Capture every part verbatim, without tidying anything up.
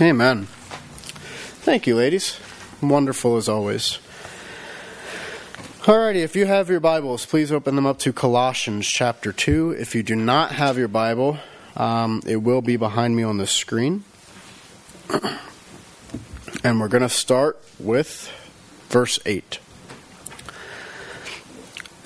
Amen. Thank you, ladies. Wonderful as always. Alrighty, if you have your Bibles, please open them up to Colossians chapter two. If you do not have your Bible, um, it will be behind me on the screen. And we're going to start with verse eight.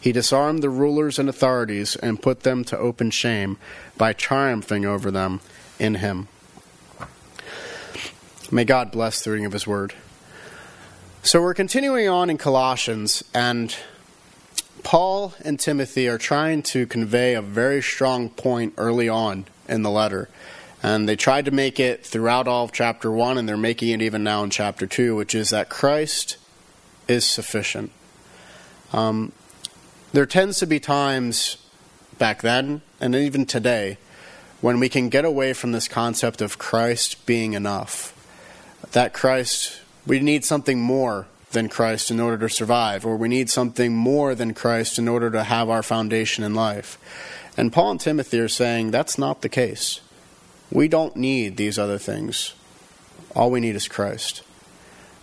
He disarmed the rulers and authorities and put them to open shame by triumphing over them in him. May God bless the reading of his word. So we're continuing on in Colossians, and Paul and Timothy are trying to convey a very strong point early on in the letter. And they tried to make it throughout all of chapter one, and they're making it even now in chapter two, which is that Christ is sufficient. Um, there tends to be times back then, and even today, when we can get away from this concept of Christ being enough. That Christ, we need something more than Christ in order to survive, or we need something more than Christ in order to have our foundation in life. And Paul and Timothy are saying that's not the case. We don't need these other things. All we need is Christ.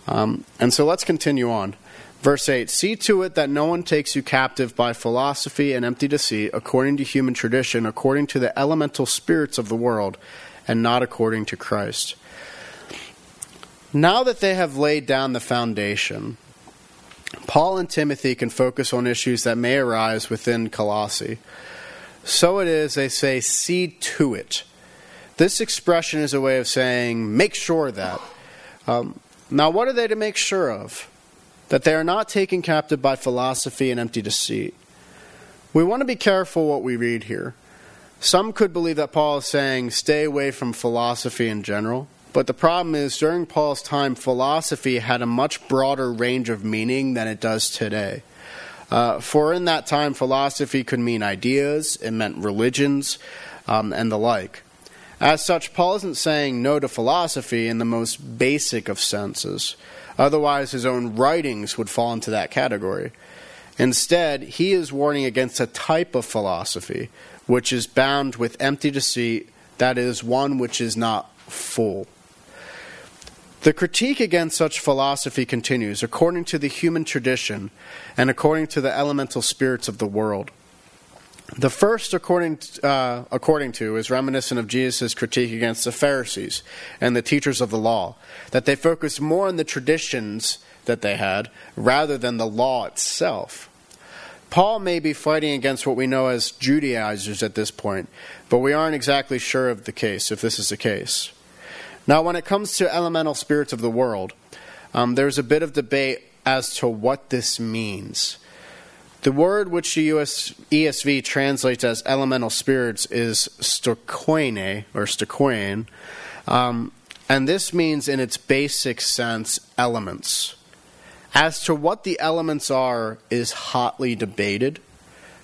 Um, and so let's continue on. Verse eight, see to it that no one takes you captive by philosophy and empty deceit, according to human tradition, according to the elemental spirits of the world, and not according to Christ. Now that they have laid down the foundation, Paul and Timothy can focus on issues that may arise within Colossae. So it is, they say, see to it. This expression is a way of saying, make sure that. Um, now, what are they to make sure of? That they are not taken captive by philosophy and empty deceit. We want to be careful what we read here. Some could believe that Paul is saying, stay away from philosophy in general. But the problem is, during Paul's time, philosophy had a much broader range of meaning than it does today. Uh, for in that time, philosophy could mean ideas, it meant religions, um, and the like. As such, Paul isn't saying no to philosophy in the most basic of senses. Otherwise, his own writings would fall into that category. Instead, he is warning against a type of philosophy which is bound with empty deceit, that is, one which is not full. The critique against such philosophy continues, according to the human tradition and according to the elemental spirits of the world. The first, according to, uh, according to, is reminiscent of Jesus' critique against the Pharisees and the teachers of the law, that they focused more on the traditions that they had rather than the law itself. Paul may be fighting against what we know as Judaizers at this point, but we aren't exactly sure of the case, if this is the case. Now, when it comes to elemental spirits of the world, um, there's a bit of debate as to what this means. The word which the E S V translates as elemental spirits is stoicheia, or stoichein, um, and this means in its basic sense, elements. As to what the elements are is hotly debated.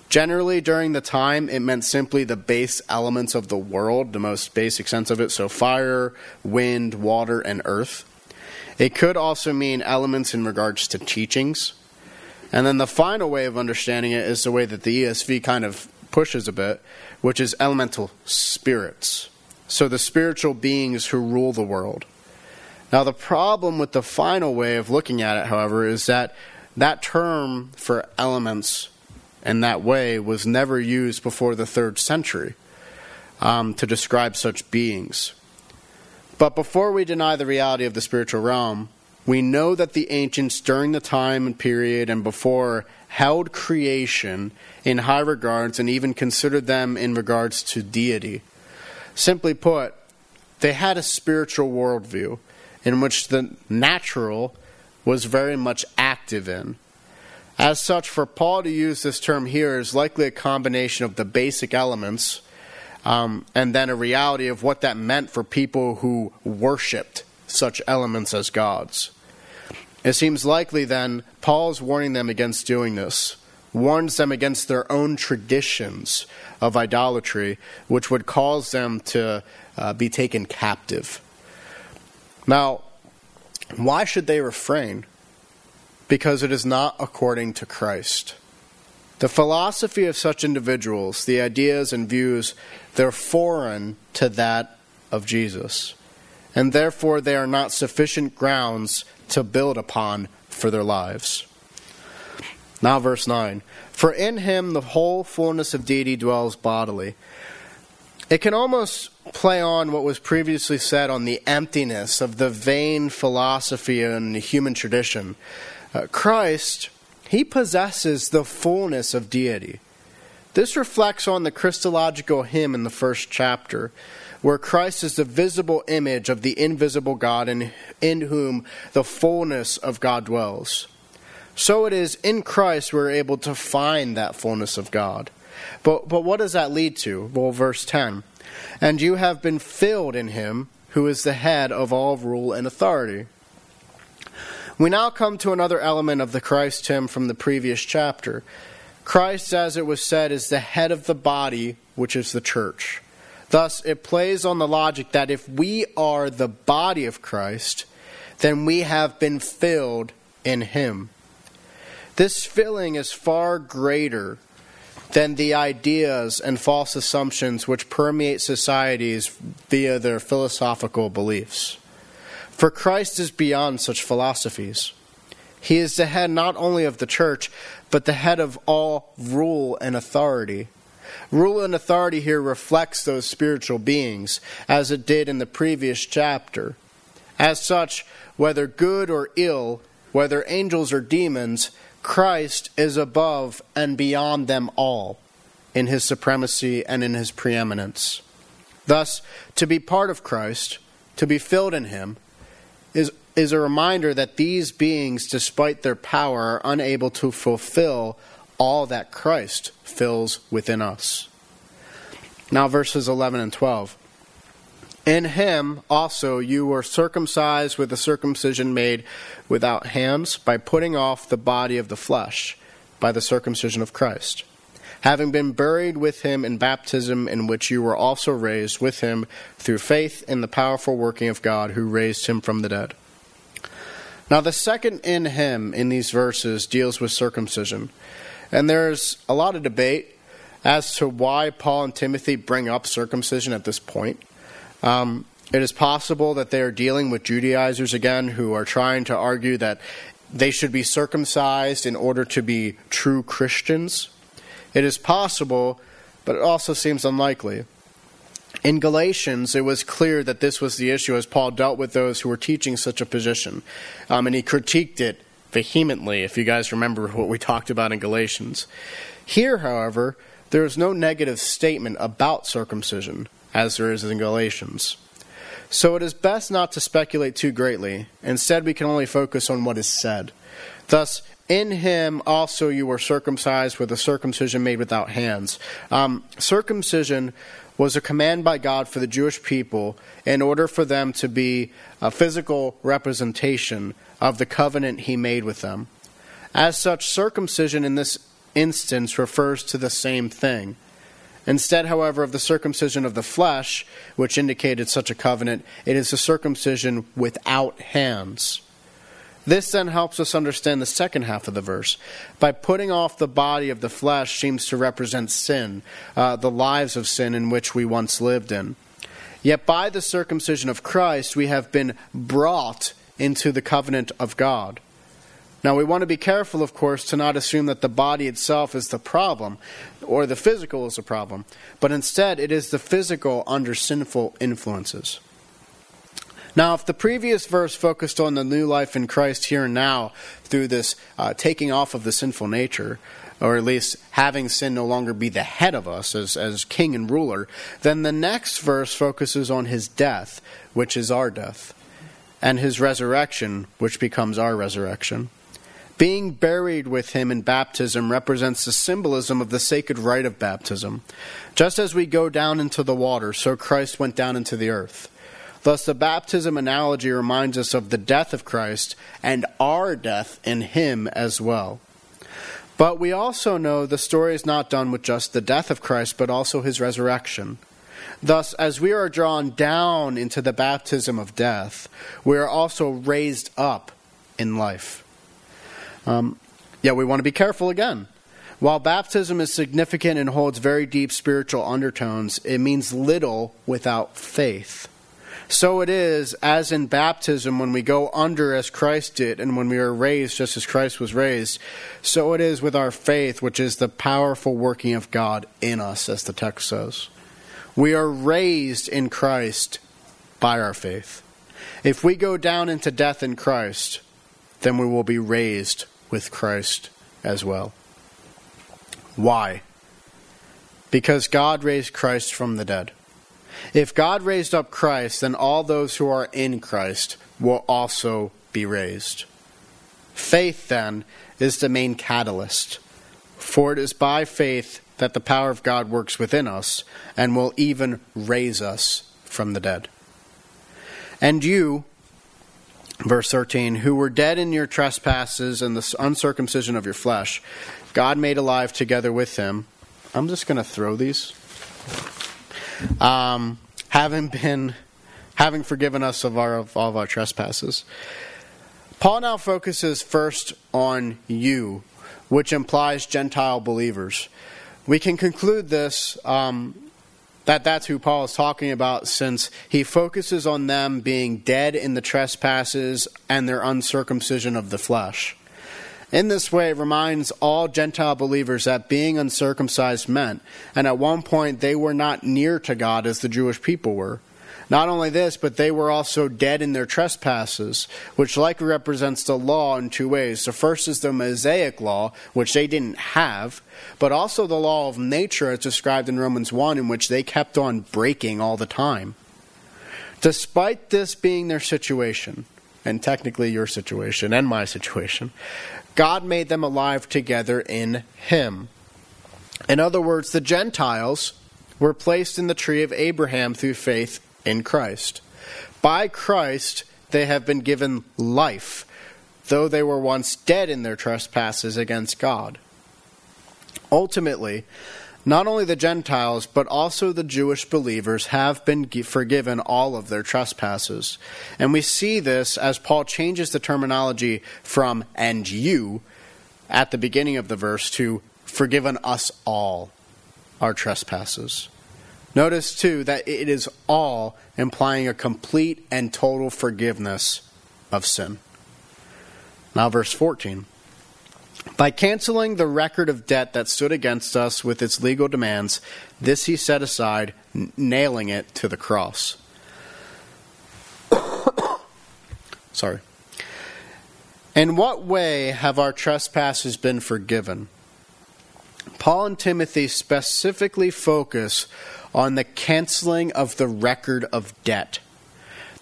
Generally, during the time, it meant simply the base elements of the world, the most basic sense of it, so fire, wind, water, and earth. It could also mean elements in regards to teachings. And then the final way of understanding it is the way that the E S V kind of pushes a bit, which is elemental spirits. So the spiritual beings who rule the world. Now the problem with the final way of looking at it, however, is that that term for elements in that way was never used before the third century um, to describe such beings. But before we deny the reality of the spiritual realm, we know that the ancients during the time and period and before held creation in high regards and even considered them in regards to deity. Simply put, they had a spiritual worldview in which the natural was very much active in. As such, for Paul to use this term here is likely a combination of the basic elements um, and then a reality of what that meant for people who worshipped such elements as gods. It seems likely then Paul's warning them against doing this, warns them against their own traditions of idolatry, which would cause them to uh, be taken captive. Now, why should they refrain? Because it is not according to Christ. The philosophy of such individuals, the ideas and views, they're foreign to that of Jesus, and therefore they are not sufficient grounds to build upon for their lives. Now verse nine. For in him the whole fullness of deity dwells bodily. It can almost play on what was previously said on the emptiness of the vain philosophy and the human tradition. Uh, Christ, he possesses the fullness of deity. This reflects on the Christological hymn in the first chapter, where Christ is the visible image of the invisible God in, in whom the fullness of God dwells. So it is in Christ we're able to find that fullness of God. But, but what does that lead to? Well, verse ten. And you have been filled in him who is the head of all rule and authority. We now come to another element of the Christ hymn from the previous chapter. Christ, as it was said, is the head of the body, which is the church. Thus, it plays on the logic that if we are the body of Christ, then we have been filled in him. This filling is far greater than the ideas and false assumptions which permeate societies via their philosophical beliefs. For Christ is beyond such philosophies. He is the head not only of the church, but the head of all rule and authority. Rule and authority here reflects those spiritual beings, as it did in the previous chapter. As such, whether good or ill, whether angels or demons, Christ is above and beyond them all in his supremacy and in his preeminence. Thus, to be part of Christ, to be filled in him, is, is a reminder that these beings, despite their power, are unable to fulfill all that Christ fills within us. Now verses eleven and twelve. In him also you were circumcised with a circumcision made without hands, by putting off the body of the flesh, by the circumcision of Christ, having been buried with him in baptism, in which you were also raised with him through faith in the powerful working of God, who raised him from the dead. Now the second in him in these verses deals with circumcision. And there's a lot of debate as to why Paul and Timothy bring up circumcision at this point. Um, it is possible that they are dealing with Judaizers again, who are trying to argue that they should be circumcised in order to be true Christians. It is possible, but it also seems unlikely. In Galatians, it was clear that this was the issue as Paul dealt with those who were teaching such a position, um, and he critiqued it vehemently, if you guys remember what we talked about in Galatians. Here, however, there is no negative statement about circumcision, as there is in Galatians. So it is best not to speculate too greatly. Instead, we can only focus on what is said. Thus, in him also you were circumcised with a circumcision made without hands. Um, circumcision was a command by God for the Jewish people in order for them to be a physical representation of the covenant he made with them. As such, circumcision in this instance refers to the same thing. Instead, however, of the circumcision of the flesh, which indicated such a covenant, it is the circumcision without hands. This then helps us understand the second half of the verse. By putting off the body of the flesh seems to represent sin, uh, the lives of sin in which we once lived in. Yet by the circumcision of Christ, we have been brought into the covenant of God. Now we want to be careful, of course, to not assume that the body itself is the problem, or the physical is the problem, but instead it is the physical under sinful influences. Now, if the previous verse focused on the new life in Christ here and now through this uh, taking off of the sinful nature, or at least having sin no longer be the head of us as, as king and ruler, then the next verse focuses on his death, which is our death, and his resurrection, which becomes our resurrection. Being buried with him in baptism represents the symbolism of the sacred rite of baptism. Just as we go down into the water, so Christ went down into the earth. Thus, the baptism analogy reminds us of the death of Christ and our death in him as well. But we also know the story is not done with just the death of Christ, but also his resurrection. Thus, as we are drawn down into the baptism of death, we are also raised up in life. Um, yeah, we want to be careful again. While baptism is significant and holds very deep spiritual undertones, it means little without faith. So it is, as in baptism, when we go under as Christ did, and when we are raised just as Christ was raised, so it is with our faith, which is the powerful working of God in us, as the text says. We are raised in Christ by our faith. If we go down into death in Christ, then we will be raised with Christ as well. Why? Because God raised Christ from the dead. If God raised up Christ, then all those who are in Christ will also be raised. Faith, then, is the main catalyst, for it is by faith that the power of God works within us and will even raise us from the dead. And you, verse thirteen, who were dead in your trespasses and the uncircumcision of your flesh, God made alive together with him. I'm just going to throw these. Um, having been, having forgiven us of our of all of our trespasses. Paul now focuses first on you, which implies Gentile believers. We can conclude this um, that that's who Paul is talking about, since he focuses on them being dead in the trespasses and their uncircumcision of the flesh. In this way, it reminds all Gentile believers that being uncircumcised meant, and at one point they were not near to God as the Jewish people were. Not only this, but they were also dead in their trespasses, which likely represents the law in two ways. The first is the Mosaic law, which they didn't have, but also the law of nature as described in Romans one, in which they kept on breaking all the time. Despite this being their situation, and technically your situation and my situation, God made them alive together in him. In other words, the Gentiles were placed in the tree of Abraham through faith in Christ. By Christ, they have been given life, though they were once dead in their trespasses against God. Ultimately, not only the Gentiles, but also the Jewish believers have been forgiven all of their trespasses. And we see this as Paul changes the terminology from "and you" at the beginning of the verse to "forgiven us all our trespasses." Notice, too, that it is all, implying a complete and total forgiveness of sin. Now, verse fourteen. By canceling the record of debt that stood against us with its legal demands, this he set aside, nailing it to the cross. Sorry. In what way have our trespasses been forgiven? Paul and Timothy specifically focus on the canceling of the record of debt.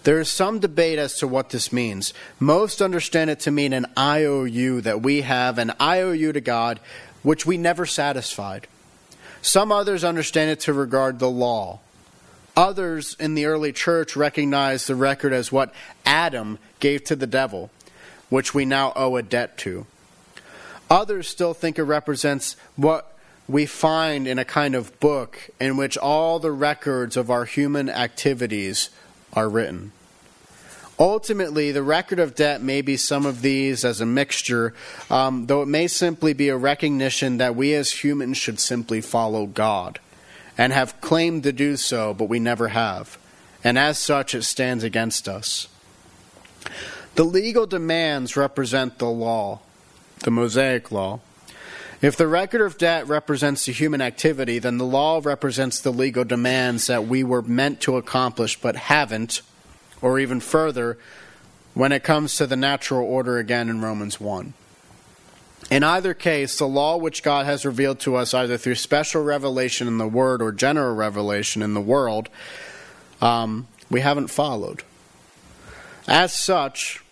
There is some debate as to what this means. Most understand it to mean an I O U that we have, an I O U to God, which we never satisfied. Some others understand it to regard the law. Others in the early church recognize the record as what Adam gave to the devil, which we now owe a debt to. Others still think it represents what we find in a kind of book in which all the records of our human activities are written. Ultimately, the record of debt may be some of these as a mixture, um, though it may simply be a recognition that we as humans should simply follow God and have claimed to do so, but we never have. And as such, it stands against us. The legal demands represent the law, the Mosaic law. If the record of debt represents the human activity, then the law represents the legal demands that we were meant to accomplish but haven't, or even further when it comes to the natural order again in Romans one. In either case, the law which God has revealed to us either through special revelation in the Word or general revelation in the world, um, we haven't followed. As such,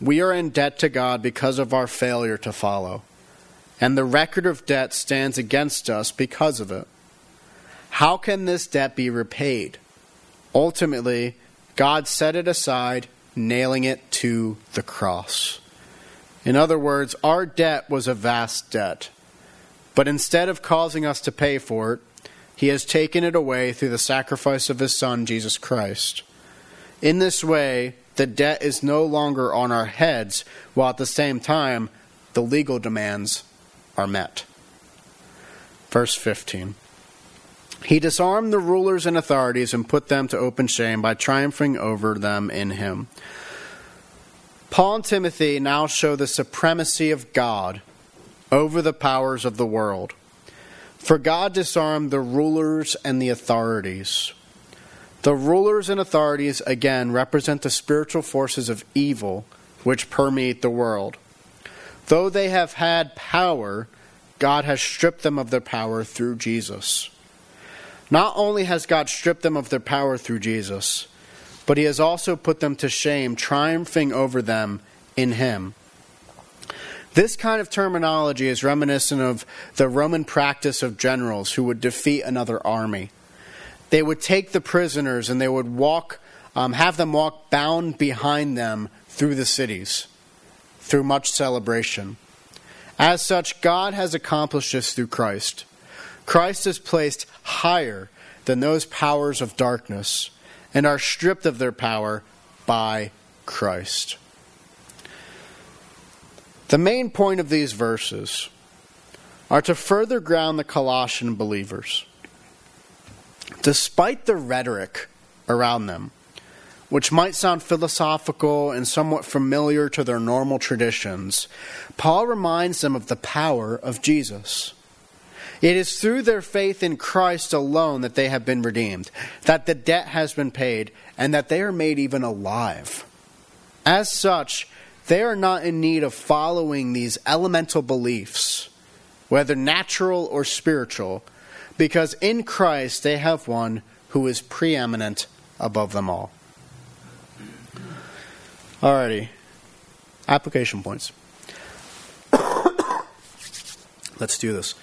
we are in debt to God because of our failure to follow, and the record of debt stands against us because of it. How can this debt be repaid? Ultimately, God set it aside, nailing it to the cross. In other words, our debt was a vast debt. But instead of causing us to pay for it, he has taken it away through the sacrifice of his Son, Jesus Christ. In this way, the debt is no longer on our heads, while at the same time, the legal demands are met. Verse fifteen. He disarmed the rulers and authorities and put them to open shame by triumphing over them in him. Paul and Timothy now show the supremacy of God over the powers of the world. For God disarmed the rulers and the authorities. The rulers and authorities, again, represent the spiritual forces of evil which permeate the world. Though they have had power, God has stripped them of their power through Jesus. Not only has God stripped them of their power through Jesus, but he has also put them to shame, triumphing over them in him. This kind of terminology is reminiscent of the Roman practice of generals who would defeat another army. They would take the prisoners and they would walk, um, have them walk bound behind them through the cities, through much celebration. As such, God has accomplished this through Christ. Christ is placed higher than those powers of darkness and are stripped of their power by Christ. The main point of these verses are to further ground the Colossian believers. Despite the rhetoric around them, which might sound philosophical and somewhat familiar to their normal traditions, Paul reminds them of the power of Jesus. It is through their faith in Christ alone that they have been redeemed, that the debt has been paid, and that they are made even alive. As such, they are not in need of following these elemental beliefs, whether natural or spiritual, because in Christ they have one who is preeminent above them all. Alrighty. Application points. Let's do this.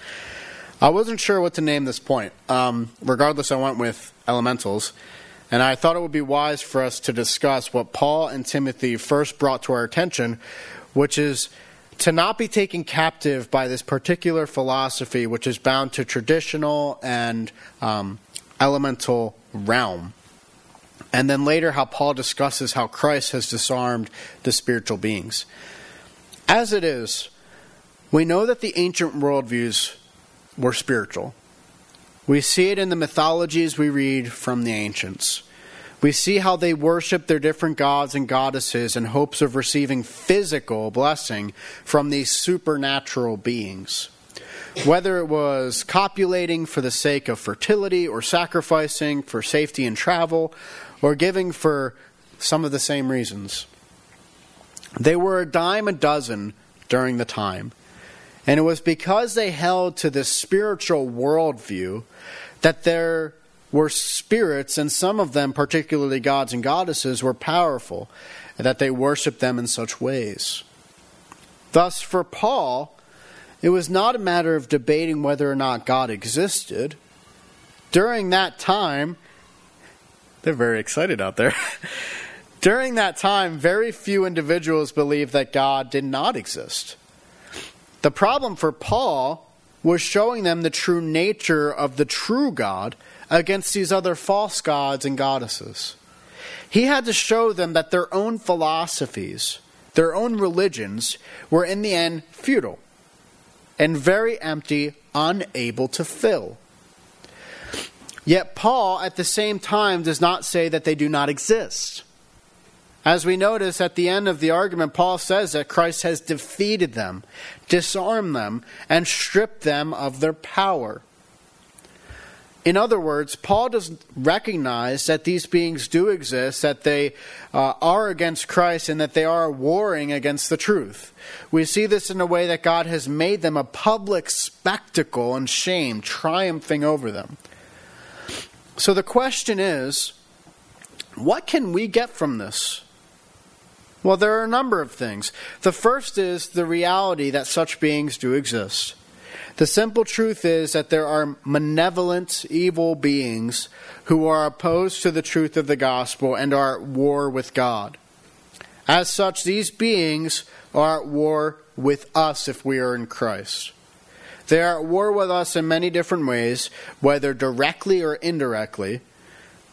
I wasn't sure what to name this point. Um, regardless, I went with elementals. And I thought it would be wise for us to discuss what Paul and Timothy first brought to our attention, which is to not be taken captive by this particular philosophy, which is bound to traditional and um, elemental realm. And then later how Paul discusses how Christ has disarmed the spiritual beings. As it is, we know that the ancient worldviews were spiritual. We see it in the mythologies we read from the ancients. We see how they worshiped their different gods and goddesses in hopes of receiving physical blessing from these supernatural beings. Whether it was copulating for the sake of fertility, or sacrificing for safety and travel, or giving for some of the same reasons. They were a dime a dozen during the time. And it was because they held to this spiritual worldview that there were spirits, and some of them, particularly gods and goddesses, were powerful, and that they worshiped them in such ways. Thus, for Paul, it was not a matter of debating whether or not God existed. During that time, they're very excited out there. During that time, very few individuals believed that God did not exist. The problem for Paul was showing them the true nature of the true God against these other false gods and goddesses. He had to show them that their own philosophies, their own religions, were in the end futile and very empty, unable to fill. Yet Paul, at the same time, does not say that they do not exist. As we notice at the end of the argument, Paul says that Christ has defeated them, disarmed them, and stripped them of their power. In other words, Paul doesn't recognize that these beings do exist, that they uh, are against Christ, and that they are warring against the truth. We see this in a way that God has made them a public spectacle and shame, triumphing over them. So the question is, what can we get from this? Well, there are a number of things. The first is the reality that such beings do exist. The simple truth is that there are malevolent, evil beings who are opposed to the truth of the gospel and are at war with God. As such, these beings are at war with us if we are in Christ. They are at war with us in many different ways, whether directly or indirectly,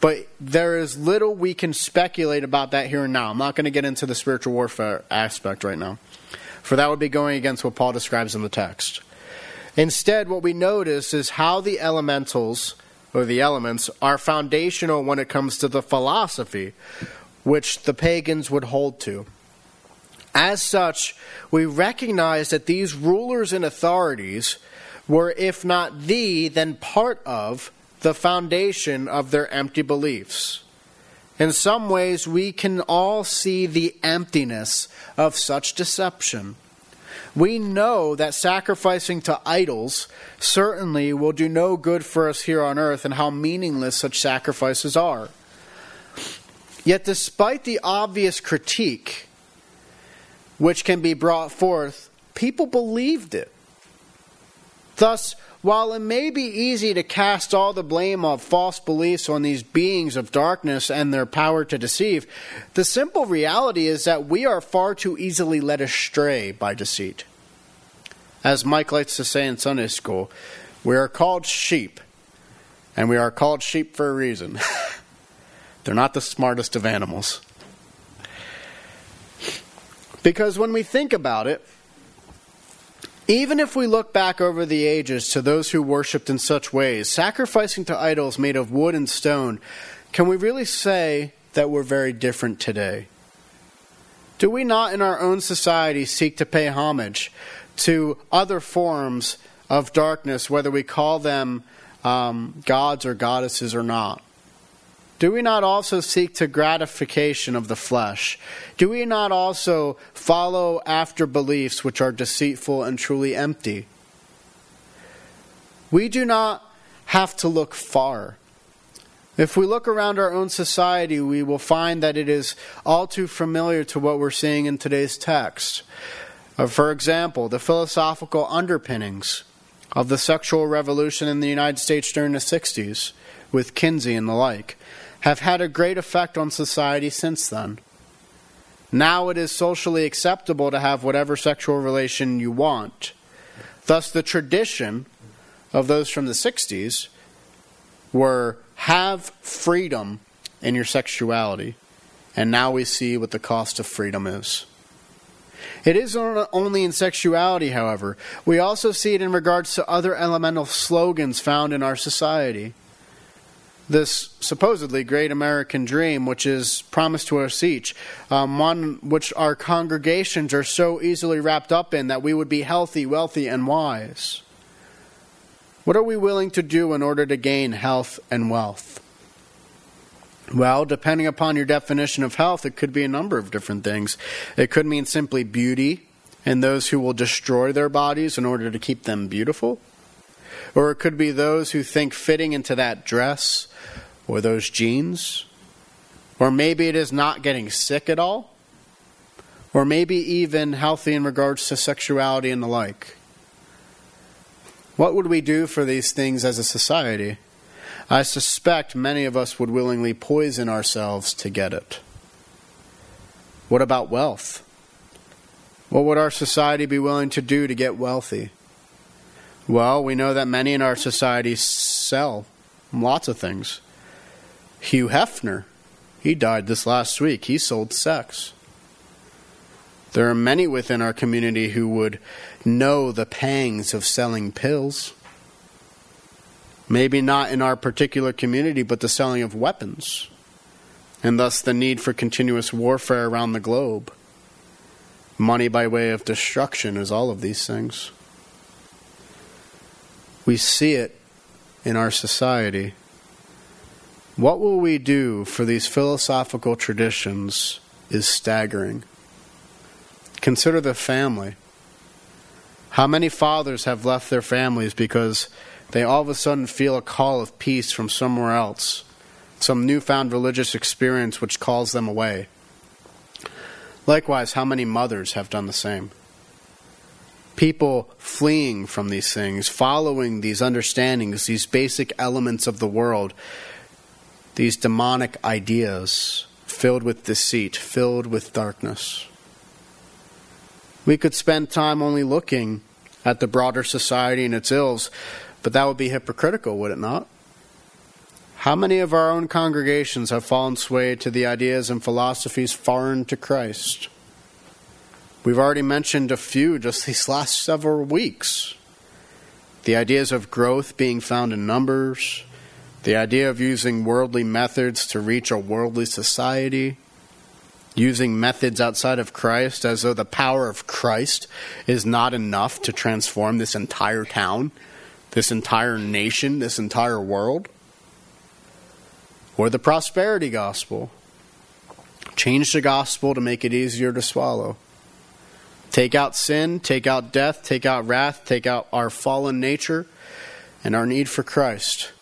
but there is little we can speculate about that here and now. I'm not going to get into the spiritual warfare aspect right now, for that would be going against what Paul describes in the text. Instead, what we notice is how the elementals, or the elements, are foundational when it comes to the philosophy which the pagans would hold to. As such, we recognize that these rulers and authorities were, if not the, then part of the foundation of their empty beliefs. In some ways, we can all see the emptiness of such deception. We know that sacrificing to idols certainly will do no good for us here on earth, and how meaningless such sacrifices are. Yet despite the obvious critique which can be brought forth, people believed it. Thus, while it may be easy to cast all the blame of false beliefs on these beings of darkness and their power to deceive, the simple reality is that we are far too easily led astray by deceit. As Mike likes to say in Sunday school, we are called sheep, and we are called sheep for a reason. They're not the smartest of animals. Because when we think about it, even if we look back over the ages to those who worshipped in such ways, sacrificing to idols made of wood and stone, can we really say that we're very different today? Do we not in our own society seek to pay homage to other forms of darkness, whether we call them um, gods or goddesses or not? Do we not also seek to gratification of the flesh? Do we not also follow after beliefs which are deceitful and truly empty? We do not have to look far. If we look around our own society, we will find that it is all too familiar to what we're seeing in today's text. For example, the philosophical underpinnings of the sexual revolution in the United States during the sixties, with Kinsey and the like, have had a great effect on society since then. Now it is socially acceptable to have whatever sexual relation you want. Thus, the tradition of those from the sixties were, have freedom in your sexuality. And now we see what the cost of freedom is. It isn't only in sexuality, however. We also see it in regards to other elemental slogans found in our society. This supposedly great American dream, which is promised to us each, um, one which our congregations are so easily wrapped up in, that we would be healthy, wealthy, and wise. What are we willing to do in order to gain health and wealth? Well, depending upon your definition of health, it could be a number of different things. It could mean simply beauty, and those who will destroy their bodies in order to keep them beautiful. Or it could be those who think fitting into that dress or those jeans. Or maybe it is not getting sick at all. Or maybe even healthy in regards to sexuality and the like. What would we do for these things as a society? I suspect many of us would willingly poison ourselves to get it. What about wealth? What would our society be willing to do to get wealthy? Well, we know that many in our society sell lots of things. Hugh Hefner, he died this last week. He sold sex. There are many within our community who would know the pangs of selling pills. Maybe not in our particular community, but the selling of weapons, and thus the need for continuous warfare around the globe. Money by way of destruction is all of these things. We see it in our society, what will we do for these philosophical traditions is staggering. Consider the family. How many fathers have left their families because they all of a sudden feel a call of peace from somewhere else, some newfound religious experience which calls them away? Likewise, how many mothers have done the same? People fleeing from these things, following these understandings, these basic elements of the world, these demonic ideas filled with deceit, filled with darkness. We could spend time only looking at the broader society and its ills, but that would be hypocritical, would it not? How many of our own congregations have fallen sway to the ideas and philosophies foreign to Christ? We've already mentioned a few just these last several weeks. The ideas of growth being found in numbers, the idea of using worldly methods to reach a worldly society, using methods outside of Christ as though the power of Christ is not enough to transform this entire town, this entire nation, this entire world. Or the prosperity gospel. Change the gospel to make it easier to swallow. Take out sin, take out death, take out wrath, take out our fallen nature and our need for Christ.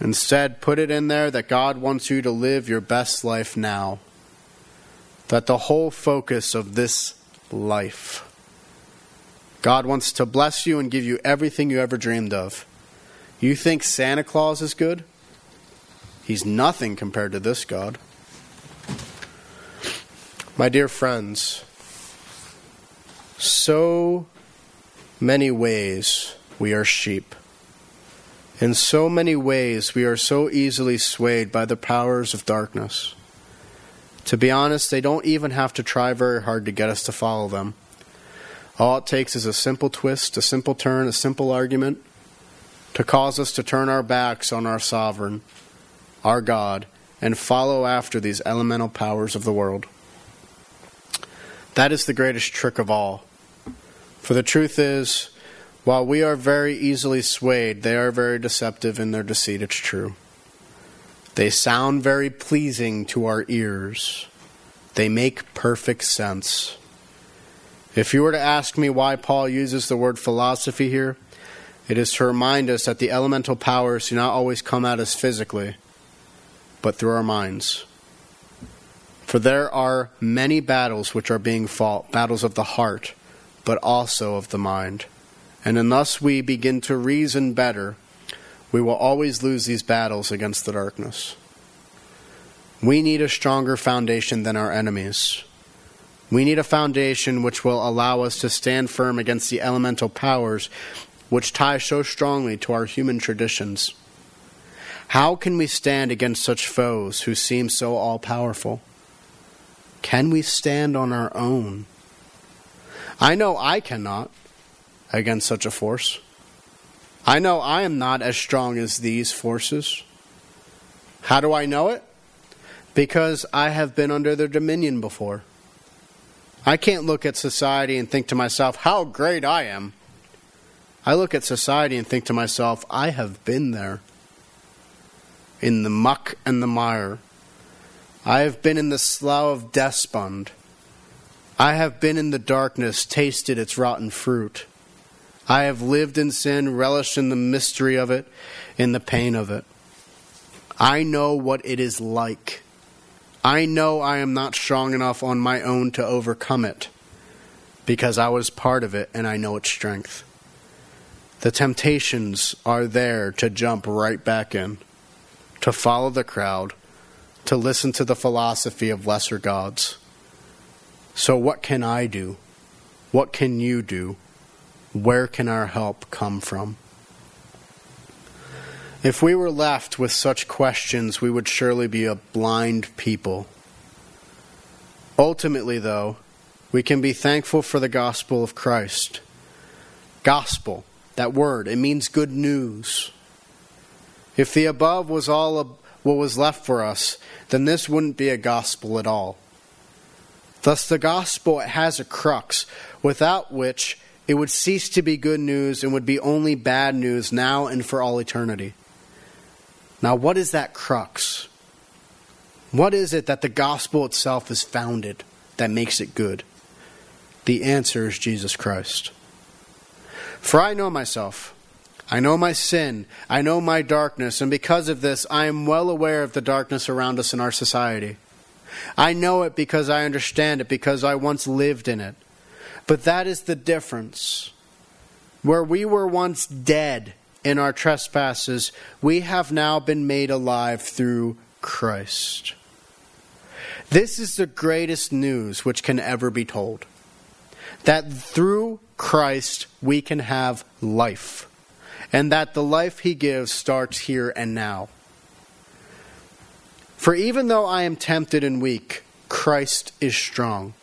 Instead, put it in there that God wants you to live your best life now. That the whole focus of this life. God wants to bless you and give you everything you ever dreamed of. You think Santa Claus is good? He's nothing compared to this God. My dear friends, so many ways we are sheep. In so many ways, we are so easily swayed by the powers of darkness. To be honest, they don't even have to try very hard to get us to follow them. All it takes is a simple twist, a simple turn, a simple argument to cause us to turn our backs on our sovereign, our God, and follow after these elemental powers of the world. That is the greatest trick of all. For the truth is, while we are very easily swayed, they are very deceptive in their deceit, it's true. They sound very pleasing to our ears. They make perfect sense. If you were to ask me why Paul uses the word philosophy here, it is to remind us that the elemental powers do not always come at us physically, but through our minds. For there are many battles which are being fought, battles of the heart, but also of the mind. And unless we begin to reason better, we will always lose these battles against the darkness. We need a stronger foundation than our enemies. We need a foundation which will allow us to stand firm against the elemental powers which tie so strongly to our human traditions. How can we stand against such foes who seem so all-powerful? Can we stand on our own? I know I cannot. Against such a force. I know I am not as strong as these forces. How do I know it? Because I have been under their dominion before. I can't look at society and think to myself, how great I am. I look at society and think to myself, I have been there. In the muck and the mire. I have been in the slough of despond. I have been in the darkness, tasted its rotten fruit. I have lived in sin, relished in the mystery of it, in the pain of it. I know what it is like. I know I am not strong enough on my own to overcome it, because I was part of it and I know its strength. The temptations are there to jump right back in, to follow the crowd, to listen to the philosophy of lesser gods. So what can I do? What can you do? Where can our help come from? If we were left with such questions, we would surely be a blind people. Ultimately, though, we can be thankful for the gospel of Christ. Gospel, that word, it means good news. If the above was all what was left for us, then this wouldn't be a gospel at all. Thus, the gospel, it has a crux, without which It would cease to be good news and would be only bad news now and for all eternity. Now, what is that crux? What is it that the gospel itself is founded that makes it good? The answer is Jesus Christ. For I know myself, I know my sin, I know my darkness, and because of this, I am well aware of the darkness around us in our society. I know it because I understand it, because I once lived in it. But that is the difference. Where we were once dead in our trespasses, we have now been made alive through Christ. This is the greatest news which can ever be told. That through Christ we can have life. And that the life he gives starts here and now. For even though I am tempted and weak, Christ is strong.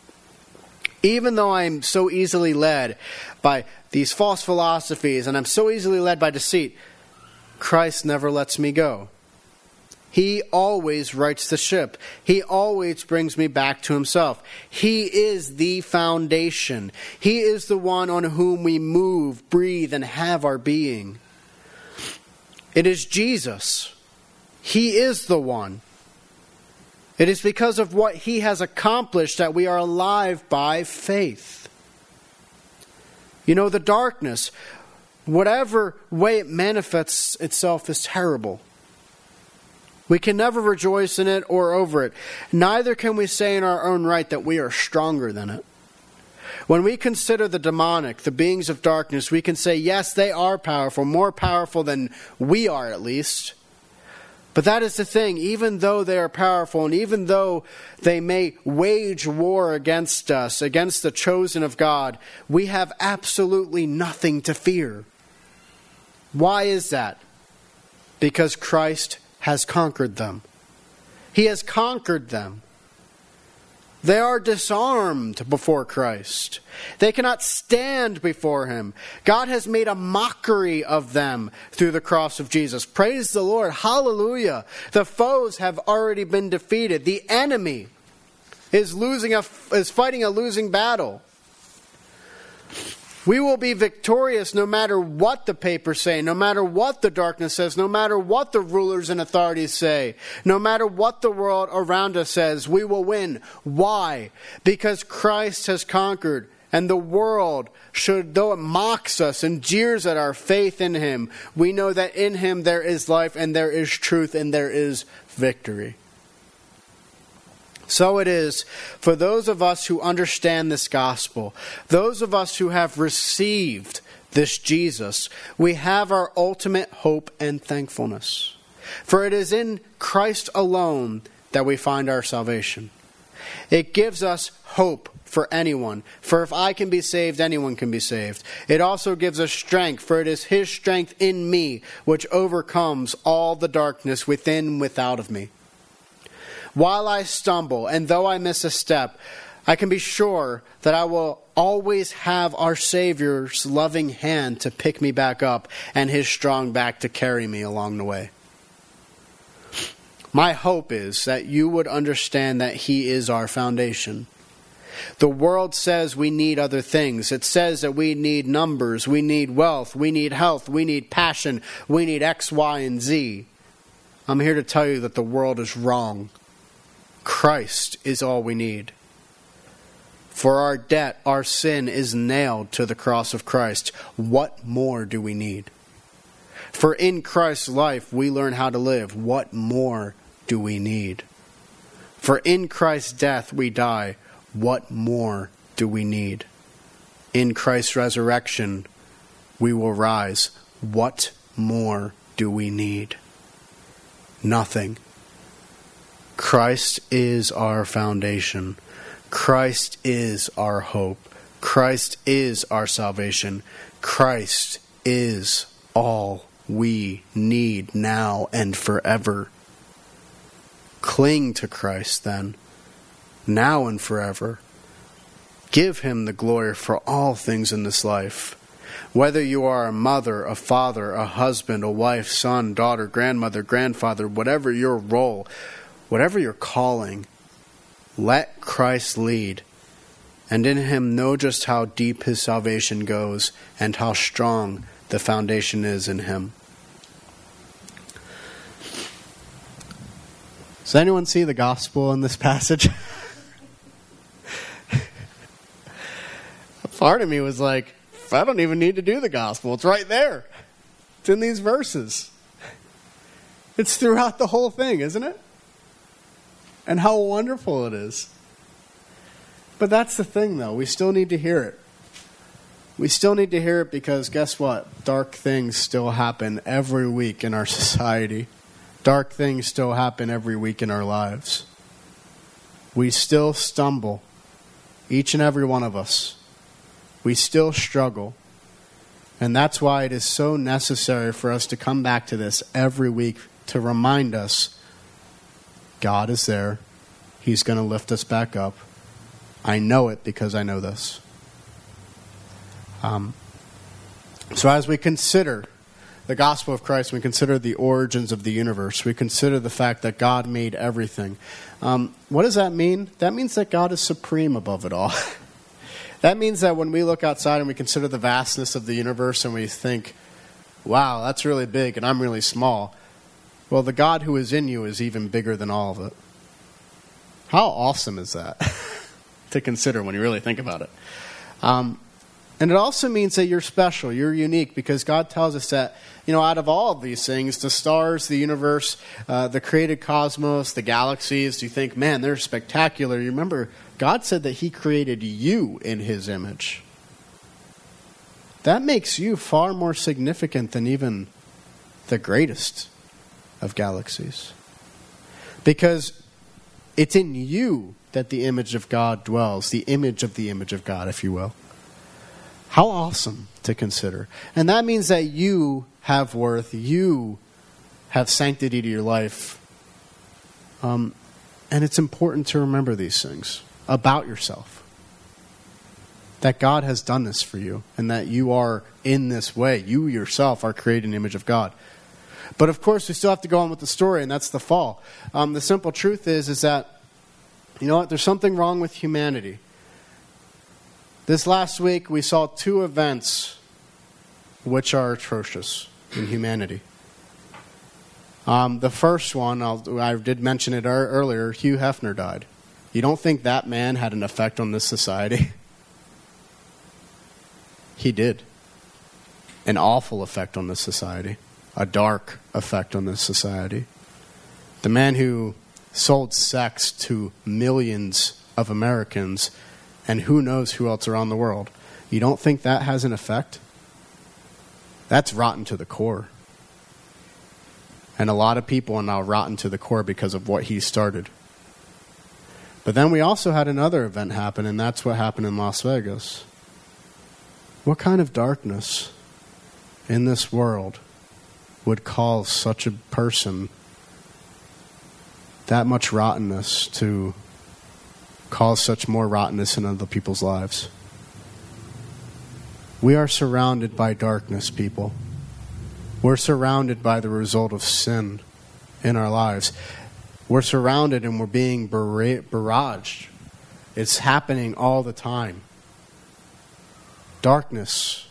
Even though I am so easily led by these false philosophies and I'm so easily led by deceit, Christ never lets me go. He always rights the ship. He always brings me back to himself. He is the foundation. He is the one on whom we move, breathe, and have our being. It is Jesus. He is the one. It is because of what he has accomplished that we are alive by faith. You know, the darkness, whatever way it manifests itself, is terrible. We can never rejoice in it or over it. Neither can we say in our own right that we are stronger than it. When we consider the demonic, the beings of darkness, we can say, yes, they are powerful, more powerful than we are at least. But that is the thing, even though they are powerful and even though they may wage war against us, against the chosen of God, we have absolutely nothing to fear. Why is that? Because Christ has conquered them. He has conquered them. They are disarmed before Christ. They cannot stand before him. God has made a mockery of them through the cross of Jesus. Praise the Lord. Hallelujah. The foes have already been defeated. The enemy is losing a, is fighting a losing battle. We will be victorious no matter what the papers say, no matter what the darkness says, no matter what the rulers and authorities say, no matter what the world around us says, we will win. Why? Because Christ has conquered, and the world should, though it mocks us and jeers at our faith in him, we know that in him there is life and there is truth and there is victory. So it is for those of us who understand this gospel, those of us who have received this Jesus, we have our ultimate hope and thankfulness. For it is in Christ alone that we find our salvation. It gives us hope for anyone. For if I can be saved, anyone can be saved. It also gives us strength, for it is his strength in me which overcomes all the darkness within and without of me. While I stumble, and though I miss a step, I can be sure that I will always have our Savior's loving hand to pick me back up and his strong back to carry me along the way. My hope is that you would understand that he is our foundation. The world says we need other things. It says that we need numbers, we need wealth, we need health, we need passion, we need X, Y, and Z. I'm here to tell you that the world is wrong. Christ is all we need. For our debt, our sin is nailed to the cross of Christ. What more do we need? For in Christ's life, we learn how to live. What more do we need? For in Christ's death, we die. What more do we need? In Christ's resurrection, we will rise. What more do we need? Nothing. Christ is our foundation. Christ is our hope. Christ is our salvation. Christ is all we need now and forever. Cling to Christ then, now and forever. Give him the glory for all things in this life. Whether you are a mother, a father, a husband, a wife, son, daughter, grandmother, grandfather, whatever your role, whatever your calling, let Christ lead and in him know just how deep his salvation goes and how strong the foundation is in him. Does anyone see the gospel in this passage? A part of me was like, I don't even need to do the gospel. It's right there. It's in these verses. It's throughout the whole thing, isn't it? And how wonderful it is. But that's the thing, though. We still need to hear it. We still need to hear it because guess what? Dark things still happen every week in our society. Dark things still happen every week in our lives. We still stumble, each and every one of us. We still struggle. And that's why it is so necessary for us to come back to this every week to remind us God is there. He's going to lift us back up. I know it because I know this. Um, so as we consider the gospel of Christ, we consider the origins of the universe. We consider the fact that God made everything. Um, what does that mean? That means that God is supreme above it all. That means that when we look outside and we consider the vastness of the universe and we think, wow, that's really big and I'm really small. Well, the God who is in you is even bigger than all of it. How awesome is that to consider when you really think about it? Um, and it also means that you're special, you're unique, because God tells us that, you know, out of all of these things, the stars, the universe, uh, the created cosmos, the galaxies, you think, man, they're spectacular. You remember God said that he created you in his image. That makes you far more significant than even the greatest of galaxies. Because it's in you that the image of God dwells, the image of the image of God, if you will. How awesome to consider. And that means that you have worth, you have sanctity to your life. Um, and it's important to remember these things about yourself, that God has done this for you and that you are in this way. You yourself are created in the image of God. But of course, we still have to go on with the story, and that's the fall. Um, the simple truth is, is that, you know what, there's something wrong with humanity. This last week, we saw two events which are atrocious in humanity. Um, the first one, I'll, I did mention it earlier, Hugh Hefner died. You don't think that man had an effect on this society? He did. An awful effect on this society. A dark effect on this society. The man who sold sex to millions of Americans and who knows who else around the world. You don't think that has an effect? That's rotten to the core. And a lot of people are now rotten to the core because of what he started. But then we also had another event happen, and that's what happened in Las Vegas. What kind of darkness in this world would cause such a person that much rottenness to cause such more rottenness in other people's lives? We are surrounded by darkness, people. We're surrounded by the result of sin in our lives. We're surrounded and we're being barraged. It's happening all the time. Darkness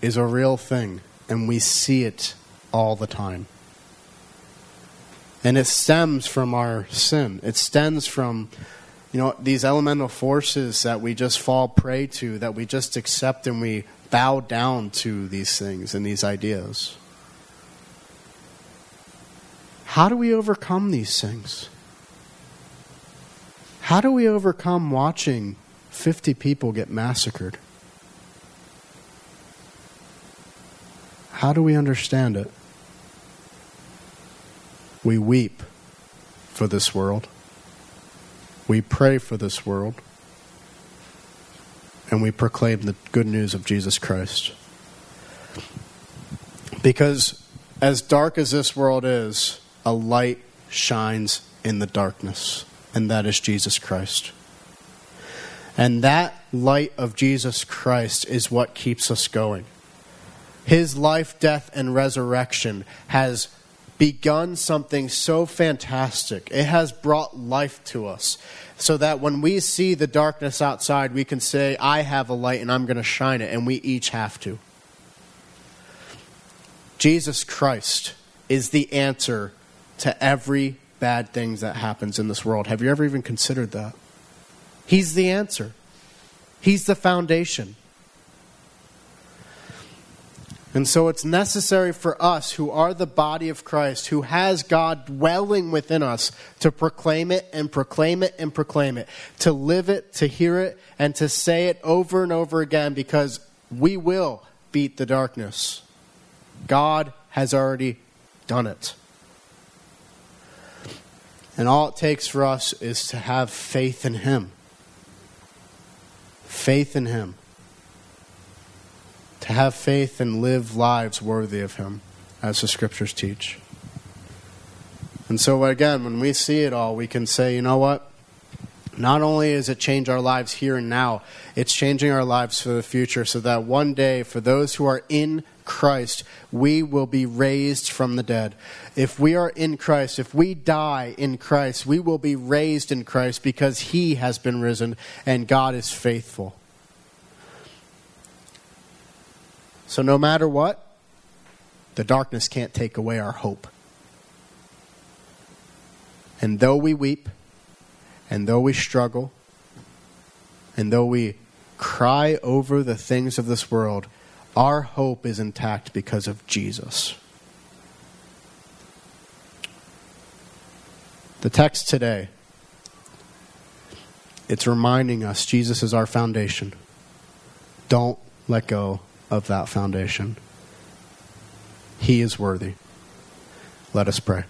is a real thing, and we see it all the time. And it stems from our sin. It stems from, you know, these elemental forces that we just fall prey to, that we just accept and we bow down to these things and these ideas. How do we overcome these things? How do we overcome watching fifty people get massacred? How do we understand it? We weep for this world. We pray for this world. And we proclaim the good news of Jesus Christ. Because as dark as this world is, a light shines in the darkness, and that is Jesus Christ. And that light of Jesus Christ is what keeps us going. His life, death, and resurrection has begun something so fantastic. It has brought life to us so that when we see the darkness outside, we can say, I have a light and I'm going to shine it, and we each have to. Jesus Christ is the answer to every bad thing that happens in this world. Have you ever even considered that? He's the answer. He's the foundation. And so it's necessary for us who are the body of Christ, who has God dwelling within us, to proclaim it and proclaim it and proclaim it, to live it, to hear it, and to say it over and over again, because we will beat the darkness. God has already done it. And all it takes for us is to have faith in Him. Faith in Him. To have faith and live lives worthy of Him, as the Scriptures teach. And so again, when we see it all, we can say, you know what? Not only is it change our lives here and now, it's changing our lives for the future, so that one day, for those who are in Christ, we will be raised from the dead. If we are in Christ, if we die in Christ, we will be raised in Christ, because He has been risen and God is faithful. So no matter what, the darkness can't take away our hope. And though we weep, and though we struggle, and though we cry over the things of this world, our hope is intact because of Jesus. The text today, it's reminding us Jesus is our foundation. Don't let go of that foundation. He is worthy. Let us pray.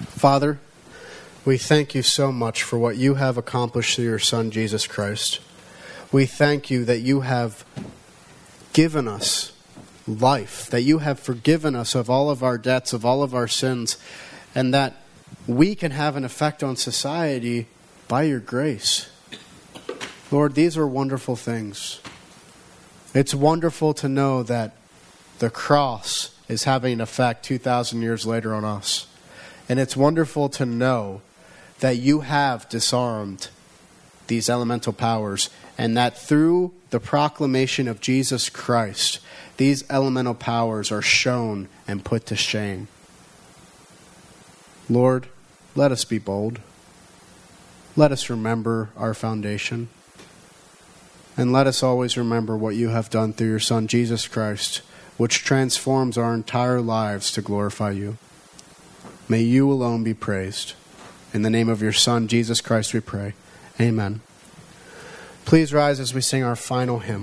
Father, we thank you so much for what you have accomplished through your Son, Jesus Christ. We thank you that you have given us life, that you have forgiven us of all of our debts, of all of our sins, and that we can have an effect on society by your grace. Lord, these are wonderful things. It's wonderful to know that the cross is having an effect two thousand years later on us. And it's wonderful to know that you have disarmed these elemental powers, and that through the proclamation of Jesus Christ, these elemental powers are shown and put to shame. Lord, let us be bold. Let us remember our foundation. And let us always remember what you have done through your Son, Jesus Christ, which transforms our entire lives to glorify you. May you alone be praised. In the name of your Son, Jesus Christ, we pray. Amen. Please rise as we sing our final hymn.